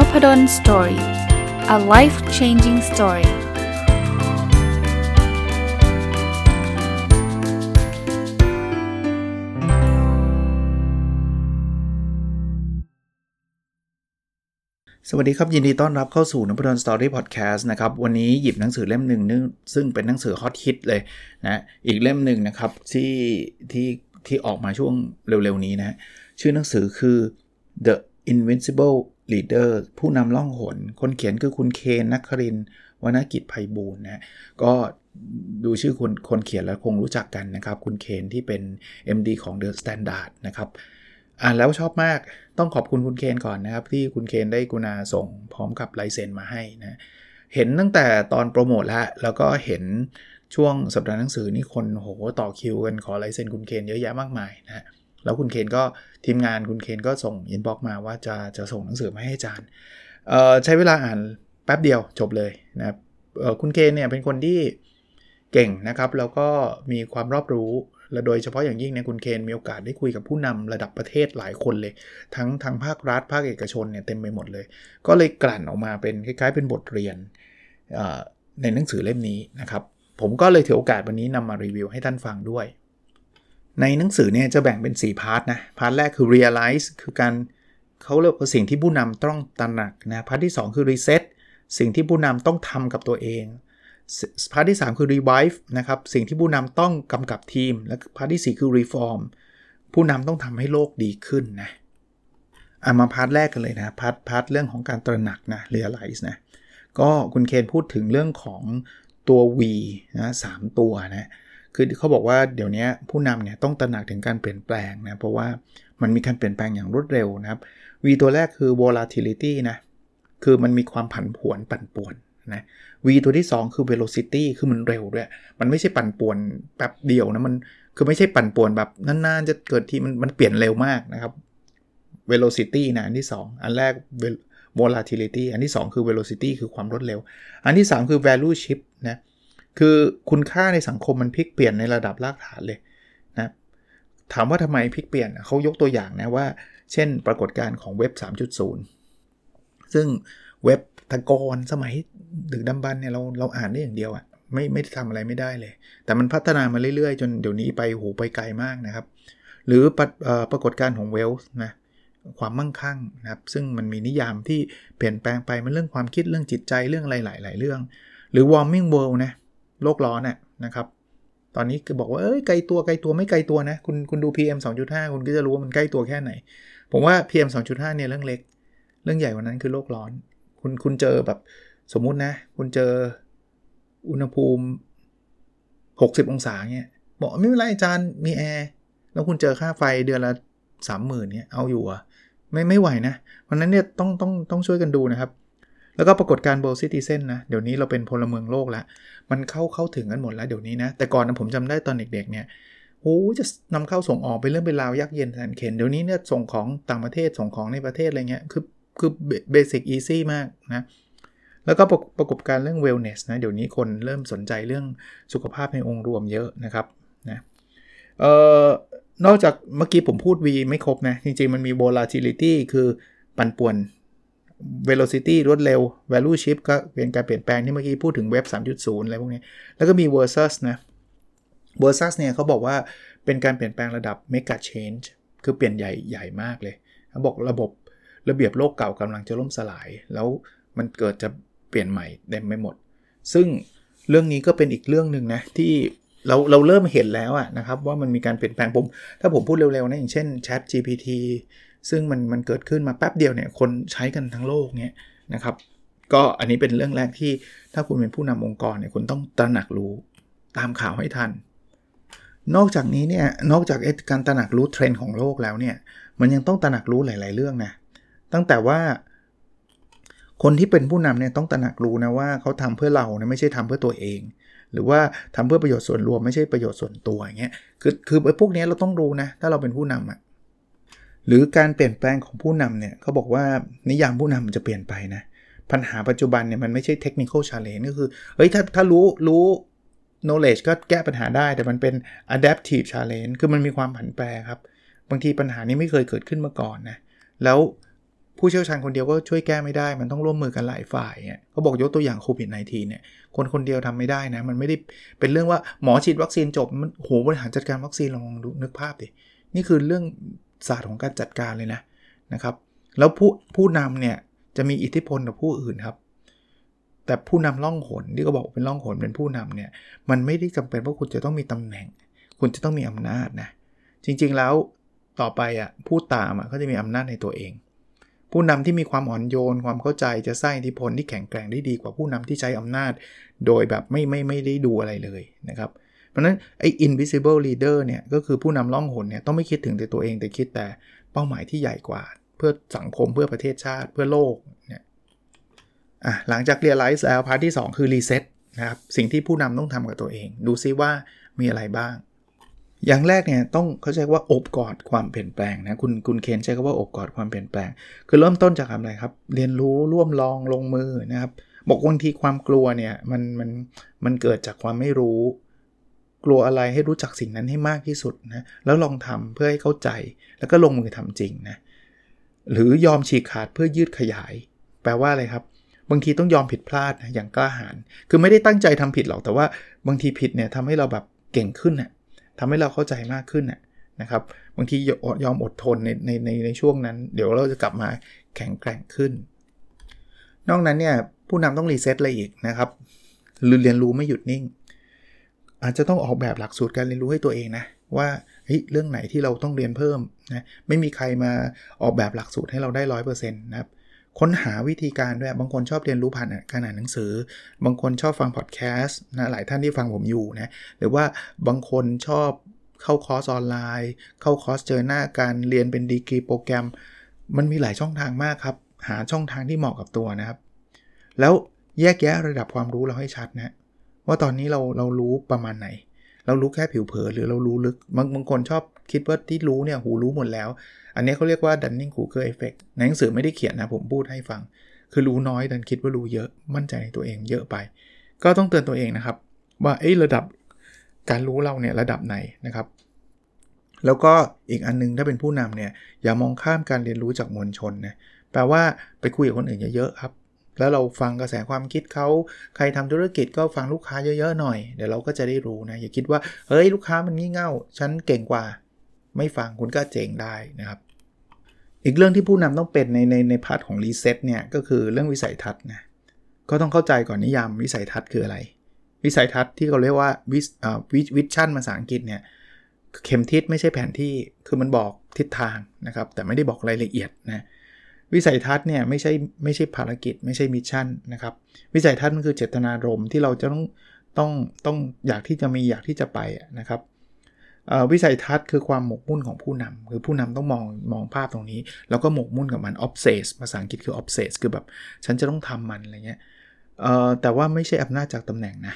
นพดล Story a life changing storyสวัสดีครับยินดีต้อนรับเข้าสู่นพดล Story Podcast นะครับวันนี้หยิบหนังสือเล่มหนึ่งซึ่งเป็นหนังสือฮอตฮิตเลยนะอีกเล่มหนึ่งนะครับที่ออกมาช่วงเร็วๆนี้นะชื่อหนังสือคือ The Invisible Leader ผู้นำล่องหนคนเขียนคือคุณเคนนักครินทร์วรรณกิจไพบูลย์นะก็ดูชื่อคนเขียนแล้วคงรู้จักกันนะครับคุณเคนที่เป็น MD ของ The Standard นะครับอ่านแล้วชอบมากต้องขอบคุณคุณเคนก่อนนะครับที่คุณเคนได้กรุณาส่งพร้อมกับลายเซ็นมาให้นะเห็นตั้งแต่ตอนโปรโมทแล้วก็เห็นช่วงสัปดาห์หนังสือนี่คนโหต่อคิวกันขอลายเซ็นคุณเคนเยอะแยะมากมายนะแล้วคุณเคนก็ทีมงานคุณเคนก็ส่งอินบ็อกซ์มาว่าจะส่งหนังสือมาให้อาจารย์ใช้เวลาอ่านแป๊บเดียวจบเลยนะครับคุณเคนเนี่ยเป็นคนที่เก่งนะครับแล้วก็มีความรอบรู้และโดยเฉพาะอย่างยิ่งเนี่ยคุณเคนมีโอกาสได้คุยกับผู้นำระดับประเทศหลายคนเลยทั้งภาครัฐภาคเอกชนเนี่ยเต็มไปหมดเลยก็เลยกลั่นออกมาเป็นคล้ายๆเป็นบทเรียนในหนังสือเล่มนี้นะครับผมก็เลยถือโอกาสวันนี้นำมารีวิวให้ท่านฟังด้วยในหนังสือเนี่ยจะแบ่งเป็น4พาร์ทนะพาร์ทแรกคือ realize คือการเขาเรียกว่าสิ่งที่ผู้นำต้องตระหนักนะพาร์ทที่2คือ reset สิ่งที่ผู้นำต้องทำกับตัวเองพาร์ทที่3คือ revive นะครับสิ่งที่ผู้นำต้องกำกับทีมและพาร์ทที่4คือ reform ผู้นำต้องทำให้โลกดีขึ้นนะมาพาร์ทแรกกันเลยนะพาร์ทเรื่องของการตระหนักนะ realize นะก็คุณเคนพูดถึงเรื่องของตัว V นะ3ตัวนะคือเขาบอกว่าเดี๋ยวนี้ผู้นำเนี่ยต้องตระหนักถึงการเปลี่ยนแปลงนะเพราะว่ามันมีการเปลี่ยนแปลงอย่างรวดเร็วนะครับ V ตัวแรกคือ volatility นะคือมันมีความผันผวนปั่นป่วนนะ V ตัวที่2คือ velocity คือมันเร็วด้วยมันไม่ใช่ปั่นป่วนแป๊บเดียวนะมันคือไม่ใช่ปั่นป่วนแบบนานๆจะเกิดทีมันเปลี่ยนเร็วมากนะครับ velocity นะอันที่2อันแรก volatility อันที่2คือ velocity คือความรวดเร็วอันที่3คือ value shift นะคือคุณค่าในสังคมมันพลิกเปลี่ยนในระดับรากฐานเลยนะถามว่าทำไมพลิกเปลี่ยนเขายกตัวอย่างนะว่าเช่นปรากฏการณ์ของเว็บ 3.0 ซึ่งเว็บแต่ก่อนสมัยดึกดำบรรพ์เนี่ยเราอ่านได้อย่างเดียวอ่ะไม่ทำอะไรไม่ได้เลยแต่มันพัฒนามาเรื่อยๆจนเดี๋ยวนี้ไปโหไปไกลมากนะครับหรือปรากฏการณ์ของเวลส์นะความมั่งคั่งนะครับซึ่งมันมีนิยามที่เปลี่ยนแปลงไปมันเรื่องความคิดเรื่องจิตใจเรื่องอะไรหลายๆเรื่องหรือ warming world นะโลกร้อนน่ะนะครับตอนนี้ก็บอกว่าเอ้ยไกลตัวไม่ไกลตัวนะคุณดู PM 2.5 คุณก็จะรู้ว่ามันใกล้ตัวแค่ไหนผมว่า PM 2.5 เนี่ยเรื่องเล็กเรื่องใหญ่กว่านั้นคือโลกร้อนคุณเจอแบบสมมุตินะคุณเจออุณหภูมิ60องศาเงี้ยบอกไม่เป็นไรอาจารย์มีแอร์แล้วคุณเจอค่าไฟเดือนละ 30,000 เงี้ยเอาอยู่อ่ะไม่ไหวนะเพราะฉะนั้นเนี่ยต้องช่วยกันดูนะครับแล้วก็ปรากฏการณ์ World Citizen นะเดี๋ยวนี้เราเป็นพลเมืองโลกแล้วมันเข้าถึงกันหมดแล้วเดี๋ยวนี้นะแต่ก่อนนะผมจำได้ตอนเด็กๆเนี่ยโอ้จะนำเข้าส่งออกเป็นเรื่องเป็นราวยากเย็นแสนเข็ญเดี๋ยวนี้เนี่ยส่งของต่างประเทศส่งของในประเทศอะไรเงี้ยคือเบสิกอีซี่มากนะแล้วก็ประกอบการเรื่อง wellness นะเดี๋ยวนี้คนเริ่มสนใจเรื่องสุขภาพในองค์รวมเยอะนะครับนะนอกจากเมื่อกี้ผมพูด V ไม่ครบนะจริงๆมันมี volatility คือปั่นป่วน velocity รวดเร็ว value shift ก็เป็นการเปลี่ยนแปลงที่เมื่อกี้พูดถึงเว็บ 3.0 อะไรพวกนี้แล้วก็มี versus นะ versus เนี่ยเขาบอกว่าเป็นการเปลี่ยนแปลงระดับ mega change คือเปลี่ยนใหญ่ใหญ่มากเลยเขาบอกระเบียบโลกเก่ากำลังจะล่มสลายแล้วมันเกิดจะเปลี่ยนใหม่เต็มไปหมดซึ่งเรื่องนี้ก็เป็นอีกเรื่องนึงนะที่เราเริ่มเห็นแล้วอะนะครับว่ามันมีการเปลี่ยนแปลงถ้าผมพูดเร็วๆนะอย่างเช่น Chat GPT ซึ่งมันเกิดขึ้นมาแป๊บเดียวเนี่ยคนใช้กันทั้งโลกเงี้ยนะครับก็อันนี้เป็นเรื่องแรกที่ถ้าคุณเป็นผู้นำองค์กรเนี่ยคุณต้องตระหนักรู้ตามข่าวให้ทันนอกจากนี้เนี่ยนอกจากการตระหนักรู้เทรนด์ของโลกแล้วเนี่ยมันยังต้องตระหนักรู้หลายๆเรื่องนะตั้งแต่ว่าคนที่เป็นผู้นำเนี่ยต้องตระหนักรู้นะว่าเขาทำเพื่อเรานะไม่ใช่ทำเพื่อตัวเองหรือว่าทำเพื่อประโยชน์ส่วนรวมไม่ใช่ประโยชน์ส่วนตัวอย่างเงี้ยคือพวกนี้เราต้องรู้นะถ้าเราเป็นผู้นำอ่ะหรือการเปลี่ยนแปลงของผู้นำเนี่ยเขาบอกว่านิยามผู้นำมันจะเปลี่ยนไปนะปัญหาปัจจุบันเนี่ยมันไม่ใช่ technical challenge ก็คือเฮ้ยถ้ารู้ knowledge ก็แก้ปัญหาได้แต่มันเป็น adaptive challenge คือมันมีความผันแปรครับบางทีปัญหานี้ไม่เคยเกิดขึ้นมาก่อนนะแล้ว ผู้เชี่ยวชาญคนเดียวก็ช่วยแก้ไม่ได้มันต้องร่วมมือกันหลายฝ่ายเนี่ยเขาบอกยกตัวอย่างโควิด-19 เนี่ยคนเดียวทำไม่ได้นะมันไม่ได้เป็นเรื่องว่าหมอฉีดวัคซีนจบมันโหบริหารจัดการวัคซีนลองดูนึกภาพดินี่คือเรื่องศาสตร์ของการจัดการเลยนะครับแล้วผู้นำเนี่ยจะมีอิทธิพลต่อผู้อื่นครับแต่ผู้นำล่องหนที่เขาบอกเป็นล่องหนเป็นผู้นำเนี่ยมันไม่ได้จำเป็นว่าคุณจะต้องมีตำแหน่งคุณจะต้องมีอำนาจนะจริงๆแล้วต่อไปอ่ะผู้ตามอ่ะเขาจะมีอำนาจในตัวเองผู้นำที่มีความอ่อนโยนความเข้าใจจะสร้างอิทธิพลที่แข็งแกร่งได้ดีกว่าผู้นำที่ใช้อำนาจโดยแบบไม่ได้ดูอะไรเลยนะครับเพราะนั้นไอ้ Invisible Leader เนี่ยก็คือผู้นำล่องหนเนี่ยต้องไม่คิดถึงแต่ตัวเองแต่คิดแต่เป้าหมายที่ใหญ่กว่าเพื่อสังคมเพื่อประเทศชาติเพื่อโลกเนี่ยหลังจาก Realize แล้วพาร์ทที่2คือรีเซ็ตนะครับสิ่งที่ผู้นำต้องทำกับตัวเองดูซิว่ามีอะไรบ้างอย่างแรกเนี่ยต้องเข้าใจว่าอบกอดความเปลี่ยนแปลงนะคุณเคนใช้คำว่าอบกอดความเปลี่ยนแปลงคือเริ่มต้นจากอะไรครับเรียนรู้ร่วมลองลงมือนะครับบอกบางทีความกลัวเนี่ยมันเกิดจากความไม่รู้กลัวอะไรให้รู้จักสิ่งนั้นให้มากที่สุดนะแล้วลองทำเพื่อให้เข้าใจแล้วก็ลงมือทำจริงนะหรือยอมฉีกขาดเพื่อยืดขยายแปลว่าอะไรครับบางทีต้องยอมผิดพลาดนะอย่างกล้าหาญคือไม่ได้ตั้งใจทำผิดหรอกแต่ว่าบางทีผิดเนี่ยทำให้เราแบบเก่งขึ้นนะทำให้เราเข้าใจมากขึ้นนะครับบางทียอมอดทนในช่วงนั้นเดี๋ยวเราจะกลับมาแข็งแกร่งขึ้นนอกนั้นเนี่ยผู้นำต้องรีเซ็ตอะไรอีกนะครับหรือเรียนรู้ไม่หยุดนิ่งอาจจะต้องออกแบบหลักสูตรการเรียนรู้ให้ตัวเองนะว่าเรื่องไหนที่เราต้องเรียนเพิ่มนะไม่มีใครมาออกแบบหลักสูตรให้เราได้ 100% นะครับค้นหาวิธีการด้วยบางคนชอบเรียนรู้ผ่านการอ่านหนังสือบางคนชอบฟังพอดแคสต์นะหลายท่านที่ฟังผมอยู่นะหรือว่าบางคนชอบเข้าคอร์สออนไลน์เข้าคอร์สเจอหน้าการเรียนเป็นดีกรีโปรแกรมมันมีหลายช่องทางมากครับหาช่องทางที่เหมาะกับตัวนะครับแล้วแยกแยะระดับความรู้เราให้ชัดนะว่าตอนนี้เรารู้ประมาณไหนเรารู้แค่ผิวเผินหรือเรารู้ลึกบางคนชอบคิดว่าที่รู้เนี่ยหูรู้หมดแล้วอันนี้เขาเรียกว่า Dunning-Kruger Effect ในหนังสือไม่ได้เขียนนะผมพูดให้ฟังคือรู้น้อยดันคิดว่ารู้เยอะมั่นใจในตัวเองเยอะไปก็ต้องเตือนตัวเองนะครับว่าระดับการรู้เราเนี่ยระดับไหนนะครับแล้วก็อีกอันนึงถ้าเป็นผู้นำเนี่ยอย่ามองข้ามการเรียนรู้จากมวลชนนะแปลว่าไปคุยกับคนอื่นเยอะๆครับแล้วเราฟังกระแสความคิดเขาใครทำธุรกิจก็ฟังลูกค้าเยอะๆหน่อยเดี๋ยวเราก็จะได้รู้นะอย่าคิดว่าเฮ้ยลูกค้ามันงี่เง่าฉันเก่งกว่าไม่ฟังคุณก็เจ๋งได้นะครับอีกเรื่องที่ผู้นำต้องเป็นในพาร์ทของรีเซ็ตเนี่ยก็คือเรื่องวิสัยทัศน์นะก็ต้องเข้าใจก่อนนิยามวิสัยทัศน์คืออะไรวิสัยทัศน์ที่เขาเรียกว่าวิชั่นภาษาอังกฤษเนี่ยเข็มทิศไม่ใช่แผนที่คือมันบอกทิศทางนะครับแต่ไม่ได้บอกรายละเอียดนะวิสัยทัศน์เนี่ยไม่ใช่ภารกิจไม่ใช่มิชชั่นนะครับวิสัยทัศน์มันคือเจตนารมณ์ที่เราจะต้องอยากที่จะมีอยากที่จะไปนะครับวิสัยทัศน์คือความหมกมุ่นของผู้นำคือผู้นำต้องมองภาพตรงนี้แล้วก็หมกมุ่นกับมัน obsess ภาษาอังกฤษคือ obsess คือแบบฉันจะต้องทำมันอะไรเงี้ยแต่ว่าไม่ใช่อำนาจจากตำแหน่งนะ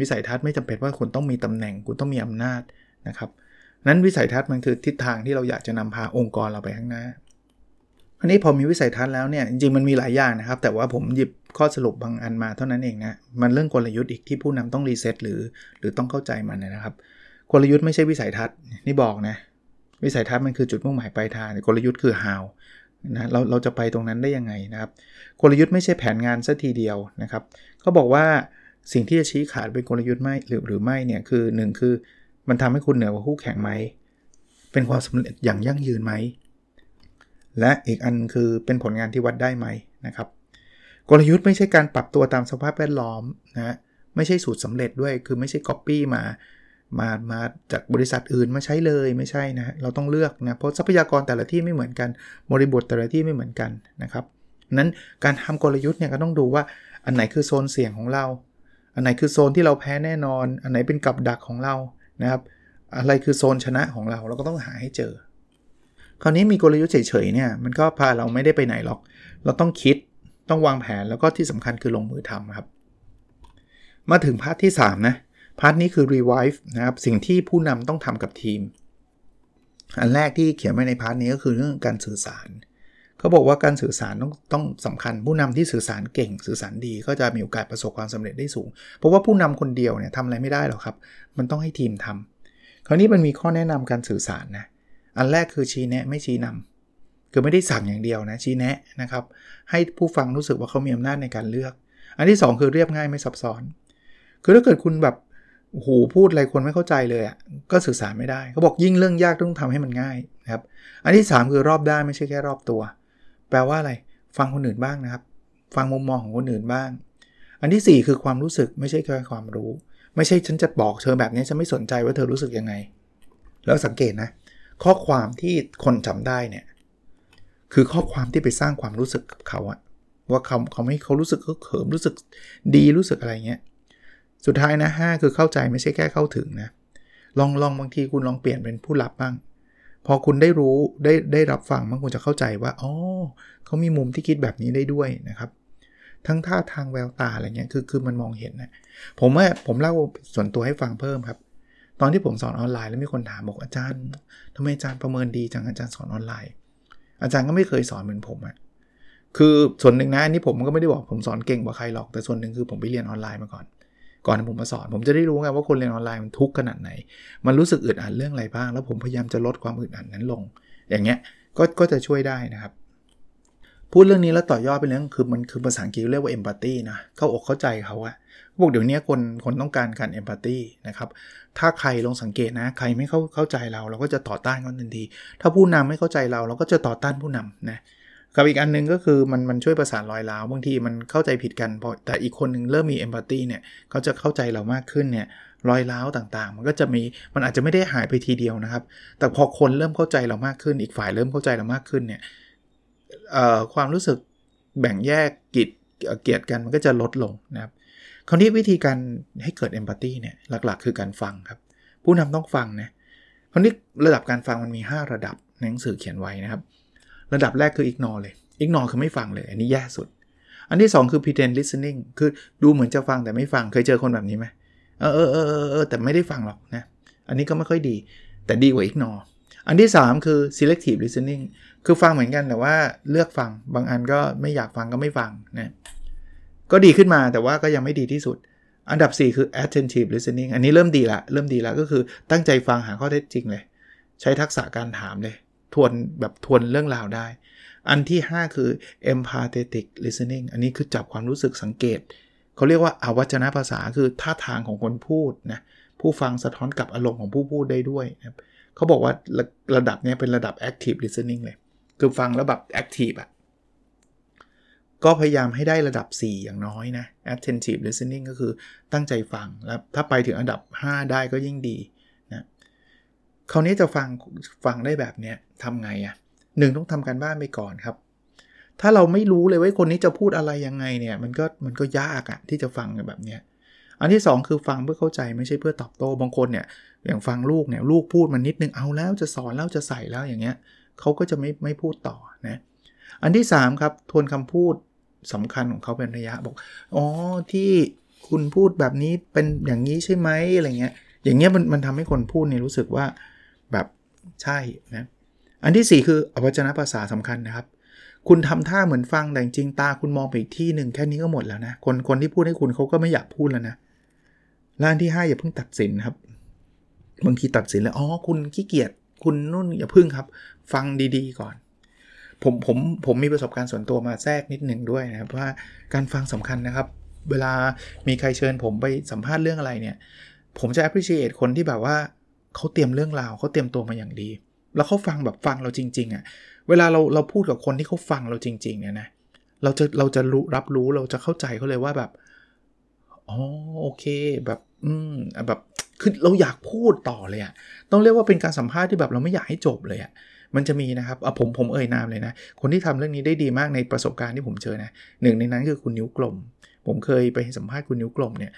วิสัยทัศน์ไม่จำเป็นว่าคุณต้องมีตำแหน่งคุณต้องมีอำนาจนะครับนั้นวิสัยทัศน์มันคือทิศทางที่เราอยากจะนำพาองค์กรเราไปข้างหน้าอันนี้พอมีวิสัยทัศน์แล้วเนี่ยจริงๆมันมีหลายอย่างนะครับแต่ว่าผมหยิบข้อสรุปบางอันมาเท่านั้นเองนะมันเรื่องกลยุทธ์อีกที่ผู้นำต้องรีเซ็ตหรือต้องเข้าใจมันนะครับกลยุทธ์ไม่ใช่วิสัยทัศน์นี่บอกนะวิสัยทัศน์มันคือจุดมุ่งหมายปลายทางกลยุทธ์คือ how นะเราจะไปตรงนั้นได้ยังไงนะครับกลยุทธ์ไม่ใช่แผนงานซะทีเดียวนะครับเขาบอกว่าสิ่งที่จะชี้ขาดเป็นกลยุทธ์ไม่หรือไม่เนี่ยคือ1คือมันทำให้คุณเหนือกว่าคู่แข่งไหมเป็นความสำเร็จอย่างยั่งยืนไหมและอีกอันคือเป็นผลงานที่วัดได้ไหมนะครับกลยุทธ์ไม่ใช่การปรับตัวตามสภาพแวดล้อมนะไม่ใช่สูตรสำเร็จด้วยคือไม่ใช่ copy มาจากบริษัทอื่นมาใช้เลยไม่ใช่นะเราต้องเลือกนะเพราะทรัพยากรแต่ละที่ไม่เหมือนกันบริบทแต่ละที่ไม่เหมือนกันนะครับนั้นการทำกลยุทธ์เนี่ยก็ต้องดูว่าอันไหนคือโซนเสี่ยงของเราอันไหนคือโซนที่เราแพ้แน่นอนอันไหนเป็นกับดักของเรานะครับอะไรคือโซนชนะของเราก็ต้องหาให้เจอคราวนี้มีกลยุทธ์เฉยๆเนี่ยมันก็พาเราไม่ได้ไปไหนหรอกเราต้องคิดต้องวางแผนแล้วก็ที่สำคัญคือลงมือทำครับมาถึงพาร์ทที่3นะพาร์ทนี้คือ revive นะครับสิ่งที่ผู้นำต้องทำกับทีมอันแรกที่เขียนไว้ในพาร์ทนี้ก็คือเรื่องการสื่อสารเขาบอกว่าการสื่อสารต้องสำคัญผู้นำที่สื่อสารเก่งสื่อสารดีก็จะมีโอกาสประสบความสำเร็จได้สูงเพราะว่าผู้นำคนเดียวเนี่ยทำอะไรไม่ได้หรอกครับมันต้องให้ทีมทำคราวนี้มันมีข้อแนะนำการสื่อสารนะอันแรกคือชี้แนะไม่ชี้นำ คือไม่ได้สั่งอย่างเดียวนะชี้แนะนะครับให้ผู้ฟังรู้สึกว่าเขามีอำนาจในการเลือกอันที่2คือเรียบง่ายไม่ซับซ้อนคือถ้าเกิดคุณแบบโอ้โหพูดอะไรคนไม่เข้าใจเลยอ่ะก็สื่อสารไม่ได้เขาบอกยิ่งเรื่องยากต้องทำให้มันง่ายนะครับอันที่3คือรอบด้านไม่ใช่แค่รอบตัวแปลว่าอะไรฟังคนอื่นบ้างนะครับฟังมุมมองของคนอื่นบ้างอันที่4คือความรู้สึกไม่ใช่แค่ความรู้ไม่ใช่ฉันจะบอกเธอแบบนี้ฉันไม่สนใจว่าเธอรู้สึกยังไงแล้วสังเกตนะข้อความที่คนจำได้เนี่ยคือข้อความที่ไปสร้างความรู้สึกกับเขาอะว่าเขาไม่เขารู้สึกเขาเขิมรู้สึกดีรู้สึกอะไรเงี้ยสุดท้ายนะ5คือเข้าใจไม่ใช่แค่เข้าถึงนะลองบางทีคุณลองเปลี่ยนเป็นผู้รับบ้างพอคุณได้รู้ได้รับฟังมันคุณจะเข้าใจว่าอ๋อเขามีมุมที่คิดแบบนี้ได้ด้วยนะครับทั้งท่าทางแววตาอะไรเงี้ยคือมันมองเห็นนะผมเล่าส่วนตัวให้ฟังเพิ่มครับตอนที่ผมสอนออนไลน์แล้วมีคนถามบอกอาจารย์ทำไมอาจารย์ประเมินดีจังอาจารย์สอนออนไลน์อาจารย์ก็ไม่เคยสอนเหมือนผมอะคือส่วนหนึ่งนะอันนี้ผมก็ไม่ได้บอกผมสอนเก่งกว่าใครหรอกแต่ส่วนหนึ่งคือผมไปเรียนออนไลน์มาก่อนผมมาสอนผมจะได้รู้ไงว่าคนเรียนออนไลน์มันทุกข์ขนาดไหนมันรู้สึกอึดอัดเรื่องอะไรบ้างแล้วผมพยายามจะลดความอึดอัดนั้นลงอย่างเงี้ยก็จะช่วยได้นะครับพูดเรื่องนี้แล้วต่อยอดไปเรื่องคือภาษาอังกฤษเรียกว่า empathy นะเข้าอกเข้าใจเขาอะพวกเดี๋ยวนี้คนต้องการการ empathy นะครับถ้าใครลองสังเกตนะใครไม่เข้าใจเราก็จะต่อต้านเขาทันทีถ้าผู้นำไม่เข้าใจเราก็จะต่อต้านผู้นำนะกับอีกอันนึงก็คือมันช่วยประสานรอยร้าวบางทีมันเข้าใจผิดกันพอแต่อีกคนนึงเริ่มมี empathy เนี่ยเขาจะเข้าใจเรามากขึ้นเนี่ยรอยร้าวต่างๆมันอาจจะไม่ได้หายไปทีเดียวนะครับแต่พอคนเริ่มเข้าใจเรามากขึ้นอีกฝ่ายเริ่มเข้าใจเรามากขึ้นเนี่ยความรู้สึกแบ่งแยกเกลียดกันมันก็จะลดลงนะครับคราวนี้วิธีการให้เกิด empathy เนี่ยหลักๆคือการฟังครับผู้นำต้องฟังนะคราวนี้ระดับการฟังมันมี5ระดับในหนังสือเขียนไว้นะครับระดับแรกคือ ignore เลย ignore คือไม่ฟังเลยอันนี้แย่สุดอันที่2คือ pretend listening คือดูเหมือนจะฟังแต่ไม่ฟังเคยเจอคนแบบนี้ไหมแต่ไม่ได้ฟังหรอกนะอันนี้ก็ไม่ค่อยดีแต่ดีกว่า ignore อันที่3คือ selective listening คือฟังเหมือนกันแต่ว่าเลือกฟังบางอันก็ไม่อยากฟังก็ไม่ฟังนะก็ดีขึ้นมาแต่ว่าก็ยังไม่ดีที่สุดอันดับ4คือ attentive listening อันนี้เริ่มดีละก็คือตั้งใจฟังหาข้อเท็จจริงเลยใช้ทักษะการถามเลยทวนเรื่องราวได้อันที่5คือ empathetic listening อันนี้คือจับความรู้สึกสังเกตเขาเรียกว่าอวัจนภาษาคือท่าทางของคนพูดนะผู้ฟังสะท้อนกับอารมณ์ของผู้พูดได้ด้วยนะครับเขาบอกว่าระดับนี้เป็นระดับ active listening เลยคือฟังแล้วแบบ active อะก็พยายามให้ได้ระดับ4อย่างน้อยนะ attentive listening ก็คือตั้งใจฟังแล้วถ้าไปถึงระดับ5ได้ก็ยิ่งดีนะคราวนี้จะฟังได้แบบเนี้ยทำไงอ่ะ1ต้องทำการบ้านไปก่อนครับถ้าเราไม่รู้เลยว่าคนนี้จะพูดอะไรยังไงเนี่ยมันก็ยากอ่ะที่จะฟังแบบเนี้ยอันที่2คือฟังเพื่อเข้าใจไม่ใช่เพื่อตอบโต้บางคนเนี่ยอย่างฟังลูกเนี่ยลูกพูดมันนิดนึงเอาแล้วจะสอนแล้วจะใส่แล้วอย่างเงี้ยเขาก็จะไม่พูดต่อนะอันที่3ครับทวนคำพูดสำคัญของเขาเป็นระยะบอกอ๋อที่คุณพูดแบบนี้เป็นอย่างนี้ใช่ไหมอะไรเงี้ยอย่างเงี้ยมันทำให้คนพูดเนี่ยรู้สึกว่าแบบใช่นะอันที่4คืออวัจนภาษาสำคัญนะครับคุณทำท่าเหมือนฟังแต่จริงตาคุณมองไปอีกที่หนึ่งแค่นี้ก็หมดแล้วนะคนที่พูดให้คุณเขาก็ไม่อยากพูดแล้วนะร้านที่5อย่าเพิ่งตัดสินครับบางทีตัดสินแล้วอ๋อคุณขี้เกียจคุณนู่นอย่าเพิ่งครับฟังดีๆก่อนผมมีประสบการณ์ส่วนตัวมาแทรกนิดหนึ่งด้วยนะครับว่าการฟังสำคัญนะครับเวลามีใครเชิญผมไปสัมภาษณ์เรื่องอะไรเนี่ยผมจะ appreciate คนที่แบบว่าเขาเตรียมเรื่องราวเขาเตรียมตัวมาอย่างดีแล้วเขาฟังเราจริงๆอ่ะเวลาเราพูดกับคนที่เขาฟังเราจริงๆเนี่ยนะเราจะรับรู้เราจะเข้าใจเขาเลยว่าแบบอ๋อโอเคแบบแบบคือเราอยากพูดต่อเลยอ่ะต้องเรียกว่าเป็นการสัมภาษณ์ที่แบบเราไม่อยากให้จบเลยอ่ะมันจะมีนะครับผมเอ่ยนามเลยนะคนที่ทำเรื่องนี้ได้ดีมากในประสบการณ์ที่ผมเจอนะหนึ่งในนั้นคือคุณนิ้วกลมผมเคยไปสัมภาษณ์คุณนิ้วกลมเนี่ย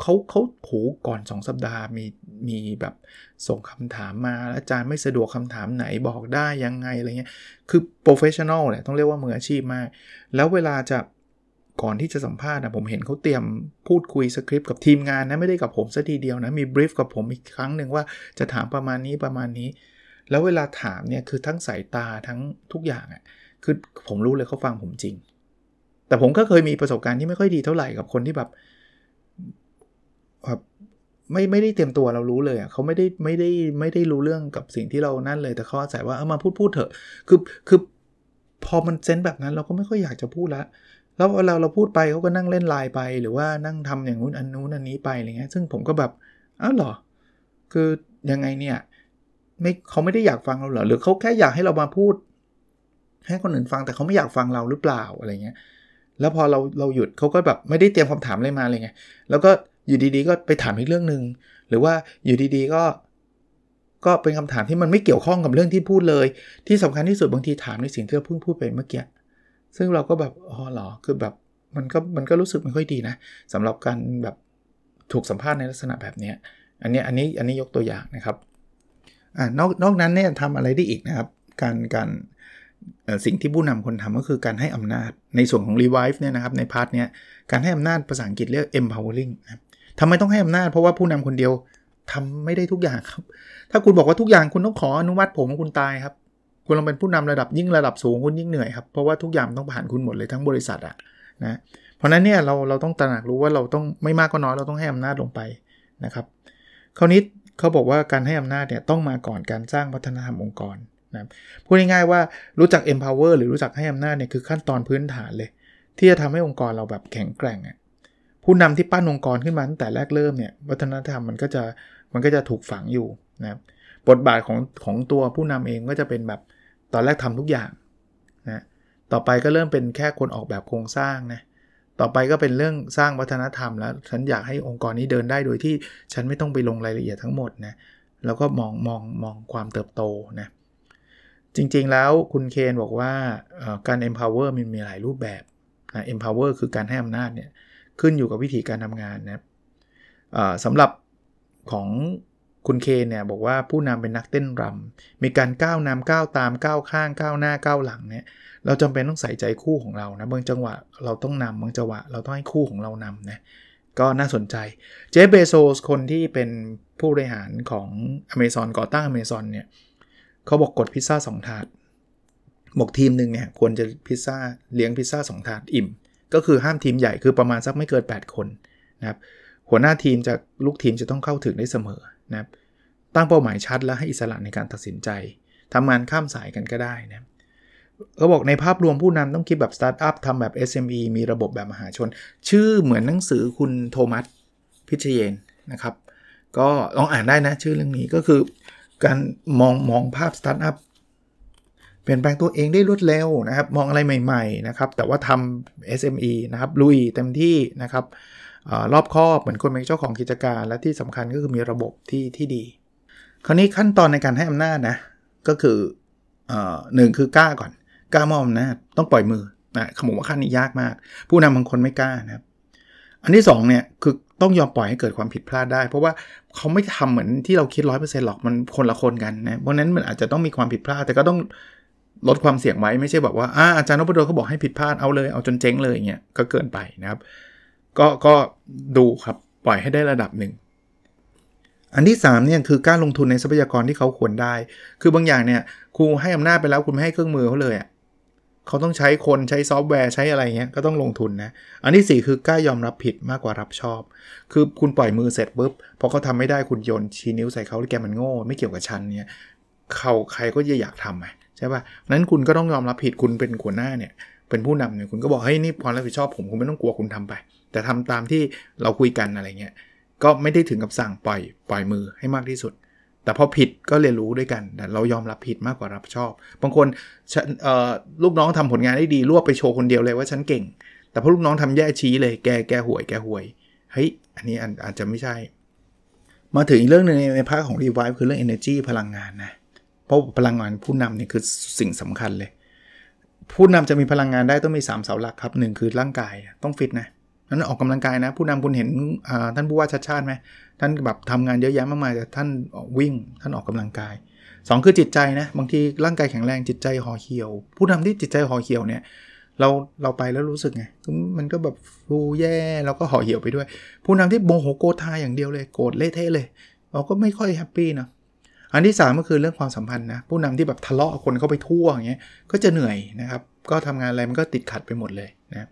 เขาโหก่อน2สัปดาห์มีแบบส่งคำถามมาอาจารย์ไม่สะดวกคำถามไหนบอกได้ยังไงอะไรเงี้ยคือโปรเฟชชั่นอลเนี่ยต้องเรียกว่ามืออาชีพมากแล้วเวลาจะก่อนที่จะสัมภาษณ์นะผมเห็นเขาเตรียมพูดคุยสคริปต์กับทีมงานนะไม่ได้กับผมซะทีเดียวนะมีบรีฟกับผมอีกครั้งนึงว่าจะถามประมาณนี้แล้วเวลาถามเนี่ยคือทั้งสายตาทั้งทุกอย่างอ่ะคือผมรู้เลยเขาฟังผมจริงแต่ผมก็เคยมีประสบการณ์ที่ไม่ค่อยดีเท่าไหร่กับคนที่แบบ ไม่ได้เตรียมตัวเรารู้เลยอ่ะเขาไม่ได้รู้เรื่องกับสิ่งที่เรานั่นเลยแต่เขาอาศัยว่าเอามาพูดเถอะคือพอมันเซนส์แบบนั้นเราก็ไม่ค่อยอยากจะพูดละแล้วเวลาเราพูดไปเขาก็นั่งเล่นไลน์ไปหรือว่านั่งทำอย่างนู้นอันนู้นอันนี้ไปอะไรเงี้ยซึ่งผมก็แบบอ้าวเหรอคือยังไงเนี่ยไม่เขาไม่ได้อยากฟังเราเหรอหรือเขาแค่อยากให้เรามาพูดให้คนอื่นฟังแต่เขาไม่อยากฟังเราหรือเปล่าอะไรเงี้ยแล้วพอเราหยุดเขาก็แบบไม่ได้เตรียมคำถามอะไรมาเลยไงแล้วก็อยู่ดีๆก็ไปถามอีกเรื่องนึงหรือว่าอยู่ดีๆก็เป็นคำถามที่มันไม่เกี่ยวข้องกับเรื่องที่พูดเลยที่สำคัญที่สุดบางทีถามในสิ่งที่เราเพิ่งพูดไปเมื่อกี้ซึ่งเราก็แบบอ๋อเหรอคือแบบมันก็รู้สึกไม่ค่อยดีนะสำหรับการแบบถูกสัมภาษณ์ในลักษณะแบบนี้อันนี้ยกตัวอย่างนะครับนอกนั้นเนี่ยทำอะไรได้อีกนะครับการสิ่งที่ผู้นำคนทำก็คือการให้อำนาจในส่วนของ revive เนี่ยนะครับในพาร์ทเนี้ยการให้อำนาจภาษาอังกฤษเรียก empowering นะครับทำไมต้องให้อำนาจเพราะว่าผู้นำคนเดียวทำไม่ได้ทุกอย่างครับถ้าคุณบอกว่าทุกอย่างคุณต้องขออนุมัติผมคุณตายครับคุณลองเป็นผู้นำระดับยิ่งระดับสูงคุณยิ่งเหนื่อยครับเพราะว่าทุกอย่างต้องผ่านคุณหมดเลยทั้งบริษัทอ่ะนะเพราะนั้นเนี่ยเราต้องตระหนักรู้ว่าเราต้องไม่มากก็น้อยเราต้องให้อำนาจลงไปนะครับคราวนี้เขาบอกว่าการให้อำนาจเนี่ยต้องมาก่อนการสร้างวัฒนธรรมองค์กรนะพูดง่ายๆว่ารู้จัก empower หรือรู้จักให้อำนาจเนี่ยคือขั้นตอนพื้นฐานเลยที่จะทำให้องค์กรเราแบบแข็งแกร่งอ่ะผู้นำที่ปั้นองค์กรขึ้นมาตั้งแต่แรกเริ่มเนี่ยวัฒนธรรมมันก็จะถูกฝังอยู่นะบทบาทของตัวผู้นำเองก็จะเป็นแบบตอนแรกทำทุกอย่างนะต่อไปก็เริ่มเป็นแค่คนออกแบบโครงสร้างนะต่อไปก็เป็นเรื่องสร้างวัฒนธรรมแล้วฉันอยากให้องค์กรนี้เดินได้โดยที่ฉันไม่ต้องไปลงรายละเอียดทั้งหมดนะแล้วก็มองความเติบโตนะจริงๆแล้วคุณเคนบอกว่าการ empower มันมีหลายรูปแบบนะ empower คือการให้อำนาจเนี่ยขึ้นอยู่กับวิธีการทำงานนะสำหรับของคุณเคนเนี่ยบอกว่าผู้นำเป็นนักเต้นรำมีการก้าวนำก้าวตามก้าวข้างก้าวหน้าก้าวหลังเนี่ยเราจำเป็นต้องใส่ใจคู่ของเรานะบางจังหวะเราต้องนำบางจังหวะเราต้องให้คู่ของเรานำนะก็น่าสนใจเจฟ เบโซสคนที่เป็นผู้บริหารของ Amazon ก่อตั้ง Amazon เนี่ยเขาบอกกดพิซซ่า2ถาดบอกทีมนึงเนี่ยควรจะพิซซ่าเลี้ยงพิซซ่า2ถาดอิ่มก็คือห้ามทีมใหญ่คือประมาณสักไม่เกิน8คนนะครับหัวหน้าทีมจะลูกทีมจะต้องเข้าถึงได้เสมอนะครับตั้งเป้าหมายชัดและให้อิสระในการตัดสินใจทำงานข้ามสายกันก็ได้นะเขาบอกในภาพรวมผู้นำต้องคิดแบบสตาร์ทอัพทำแบบ SME มีระบบแบบมหาชนชื่อเหมือนหนังสือคุณโทมัสพิชเยนนะครับก็ลองอ่านได้นะชื่อเรื่องนี้ก็คือการมองภาพสตาร์ทอัพเปลี่ยนแปลงตัวเองได้รวดเร็วนะครับมองอะไรใหม่ๆนะครับแต่ว่าทำ SME นะครับลุยเต็มที่นะครับรอบคอบเหมือนคนเป็นเจ้าของกิจการและที่สำคัญก็คือมีระบบที่ดีคราวนี้ขั้นตอนในการให้อำนาจนะก็คือ1คือกล้าก่อนกล้ามอบอำนาจต้องปล่อยมือนะขโมยว่าขั้นนี้ยากมากผู้นำบางคนไม่กล้านะครับอันที่2เนี่ยคือต้องยอมปล่อยให้เกิดความผิดพลาดได้เพราะว่าเขาไม่ทำเหมือนที่เราคิด 100% หรอกมันคนละคนกันนะเพราะนั้นมันอาจจะต้องมีความผิดพลาดแต่ก็ต้องลดความเสี่ยงไว้ไม่ใช่แบบว่าอาจารย์นพดลเขาบอกให้ผิดพลาดเอาเลยเอาจนเจ๊งเลยอย่างเงี้ยก็เกินไปนะครับก็ดูครับปล่อยให้ได้ระดับหนึ่งอันที่3เนี่ยคือการลงทุนในทรัพยากรที่เขาควรได้คือบางอย่างเนี่ยครูให้อำนาจไปแล้วคุณไม่ให้เครื่องมือเขาเลยอ่ะเขาต้องใช้คนใช้ซอฟต์แวร์ใช้อะไรเงี้ยก็ต้องลงทุนนะอันที่4คือกล้ายอมรับผิดมากกว่ารับชอบคือคุณปล่อยมือเสร็จปุ๊บพอเขาทำไม่ได้คุณโยนชี้นิ้วใส่เขาแกมันโง่ไม่เกี่ยวกับฉันเนี่ยเขาใครก็จะอยากทำไงใช่ป่ะนั้นคุณก็ต้องยอมรับผิดคุณเป็นหัวหน้าเนี่ยเป็นผู้นำเนี่ยคุณก็บอกเฮ้ยนี่ความรับผิดชอบผมคุณไม่ต้องกลัวคุณทำไปแต่ทำตามที่เราคุยกันอะไรเงี้ยก็ไม่ได้ถึงกับสั่งปล่อยมือให้มากที่สุดแต่พอผิดก็เรียนรู้ด้วยกันเรายอมรับผิดมากกว่ารับชอบบางคนลูกน้องทำผลงานได้ดีรวบไปโชว์คนเดียวเลยว่าฉันเก่งแต่พอลูกน้องทำแย่ชี้เลยแกห่วยเฮ้ยอันนี้อาจจะไม่ใช่มาถึงอีกเรื่องนึงในภาคของ revive คือเรื่อง energy พลังงานนะเพราะพลังงานผู้นำเนี่ยคือสิ่งสำคัญเลยผู้นำจะมีพลังงานได้ต้องมี3เสาหลักครับ1คือร่างกายต้องฟิตนะนั้นออกกำลังกายนะผู้นำคุณเห็นท่านผู้ว่าชัดชาติไหมท่านแบบทำงานเยอะแยะมากมายแต่ท่านวิ่งท่านออกกำลังกาย2คือจิตใจนะบางทีร่างกายแข็งแรงจิตใจห่อเหี่ยวผู้นำที่จิตใจห่อเหี่ยวเนี่ยเราไปแล้วรู้สึกไงมันก็แบบฟูแย่เราก็ห่อเหี่ยวไปด้วยผู้นำที่โมโหโกรธาอย่างเดียวเลยโกรธเละเทะเลยเราก็ไม่ค่อยแฮปปี้นะอันที่3ก็คือเรื่องความสัมพันธ์นะผู้นำที่แบบทะเลาะคนเข้าไปทั่วอย่างเงี้ยก็จะเหนื่อยนะครับก็ทำงานอะไรมันก็ติดขัดไปหมดเลยนะ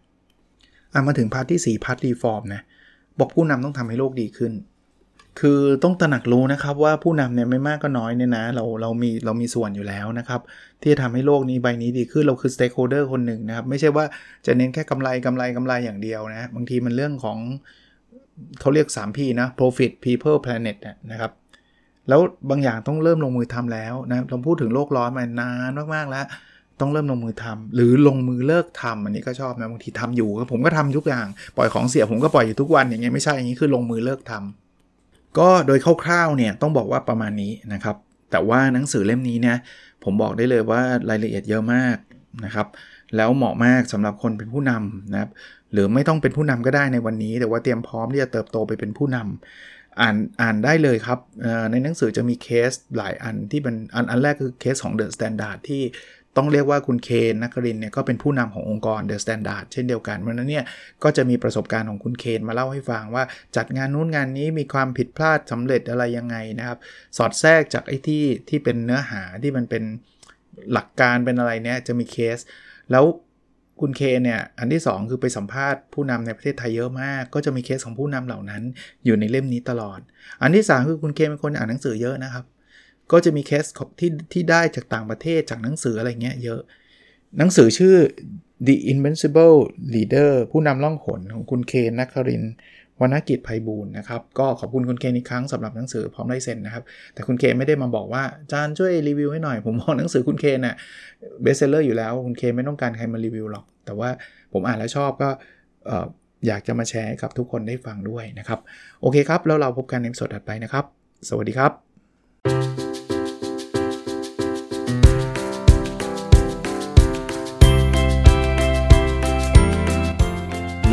มาถึงพาร์ทที่4พาร์ทรีฟอร์มนะบอกผู้นำต้องทำให้โลกดีขึ้น คือต้องตระหนักรู้นะครับว่าผู้นำเนี่ยไม่มากก็น้อยเนี่ยนะเรามีส่วนอยู่แล้วนะครับที่จะทำให้โลกนี้ใบนี้ดีขึ้นเราคือ stakeholder คนหนึ่งนะครับไม่ใช่ว่าจะเน้นแค่กำไรอย่างเดียวนะบางทีมันเรื่องของเขาเรียก 3P นะ Profit People Planet นะครับแล้วบางอย่างต้องเริ่มลงมือทำแล้วนะเราพูดถึงโลกร้อนมานานมากๆแล้วต้องเริ่มลงมือทำหรือลงมือเลิกทำอันนี้ก็ชอบนะบางทีทำอยู่ผมก็ทำทุกอย่างปล่อยของเสียผมก็ปล่อยอยู่ทุกวันอย่างเงี้ยไม่ใช่อย่างนี้คือลงมือเลิกทำก็โดยคร่าวๆเนี่ยต้องบอกว่าประมาณนี้นะครับแต่ว่าหนังสือเล่มนี้เนี่ยผมบอกได้เลยว่ารายละเอียดเยอะมากนะครับแล้วเหมาะมากสำหรับคนเป็นผู้นำนะครับหรือไม่ต้องเป็นผู้นำก็ได้ในวันนี้แต่ว่าเตรียมพร้อมที่จะเติบโตไปเป็นผู้นำอ่านได้เลยครับในหนังสือจะมีเคสหลายอันที่เป็นอันแรกคือเคสของ The Standard ที่ต้องเรียกว่าคุณเคนนครินทร์เนี่ยก็เป็นผู้นำขององค์กร The Standard เช่นเดียวกันเพราะฉะนั้นเนี่ยก็จะมีประสบการณ์ของคุณเคนมาเล่าให้ฟังว่าจัดงานนู้นงานนี้มีความผิดพลาดสำเร็จอะไรยังไงนะครับสอดแทรกจากไอ้ที่เป็นเนื้อหาที่มันเป็นหลักการเป็นอะไรเนี่ยจะมีเคสแล้วคุณเคเนี่ยอันที่2คือไปสัมภาษณ์ผู้นำในประเทศไทยเยอะมากก็จะมีเคสของผู้นำเหล่านั้นอยู่ในเล่มนี้ตลอดอันที่3คือคุณเคเป็นคนอ่านหนังสือเยอะนะครับก็จะมีเคสที่ได้จากต่างประเทศจากหนังสืออะไรเงี้ยเยอะหนังสือชื่อ The Invisible Leader ผู้นำล่องหนของคุณเคนนครินทร์วรรณกิจไพบูลย์นะครับก็ขอบคุณคุณเคนอีกครั้งสำหรับหนังสือพร้อมลายเซ็นนะครับแต่คุณเคนไม่ได้มาบอกว่าอาจารย์ช่วยรีวิวให้หน่อยผมมองหนังสือคุณเคนน่ะเบสเซลเลอร์อยู่แล้วคุณเคนไม่ต้องการใครมารีวิวหรอกแต่ว่าผมอ่านแล้วชอบก็อยากจะมาแชร์กับทุกคนได้ฟังด้วยนะครับโอเคครับแล้วเราพบกันในสดถัดไปนะครับสวัสดีครับ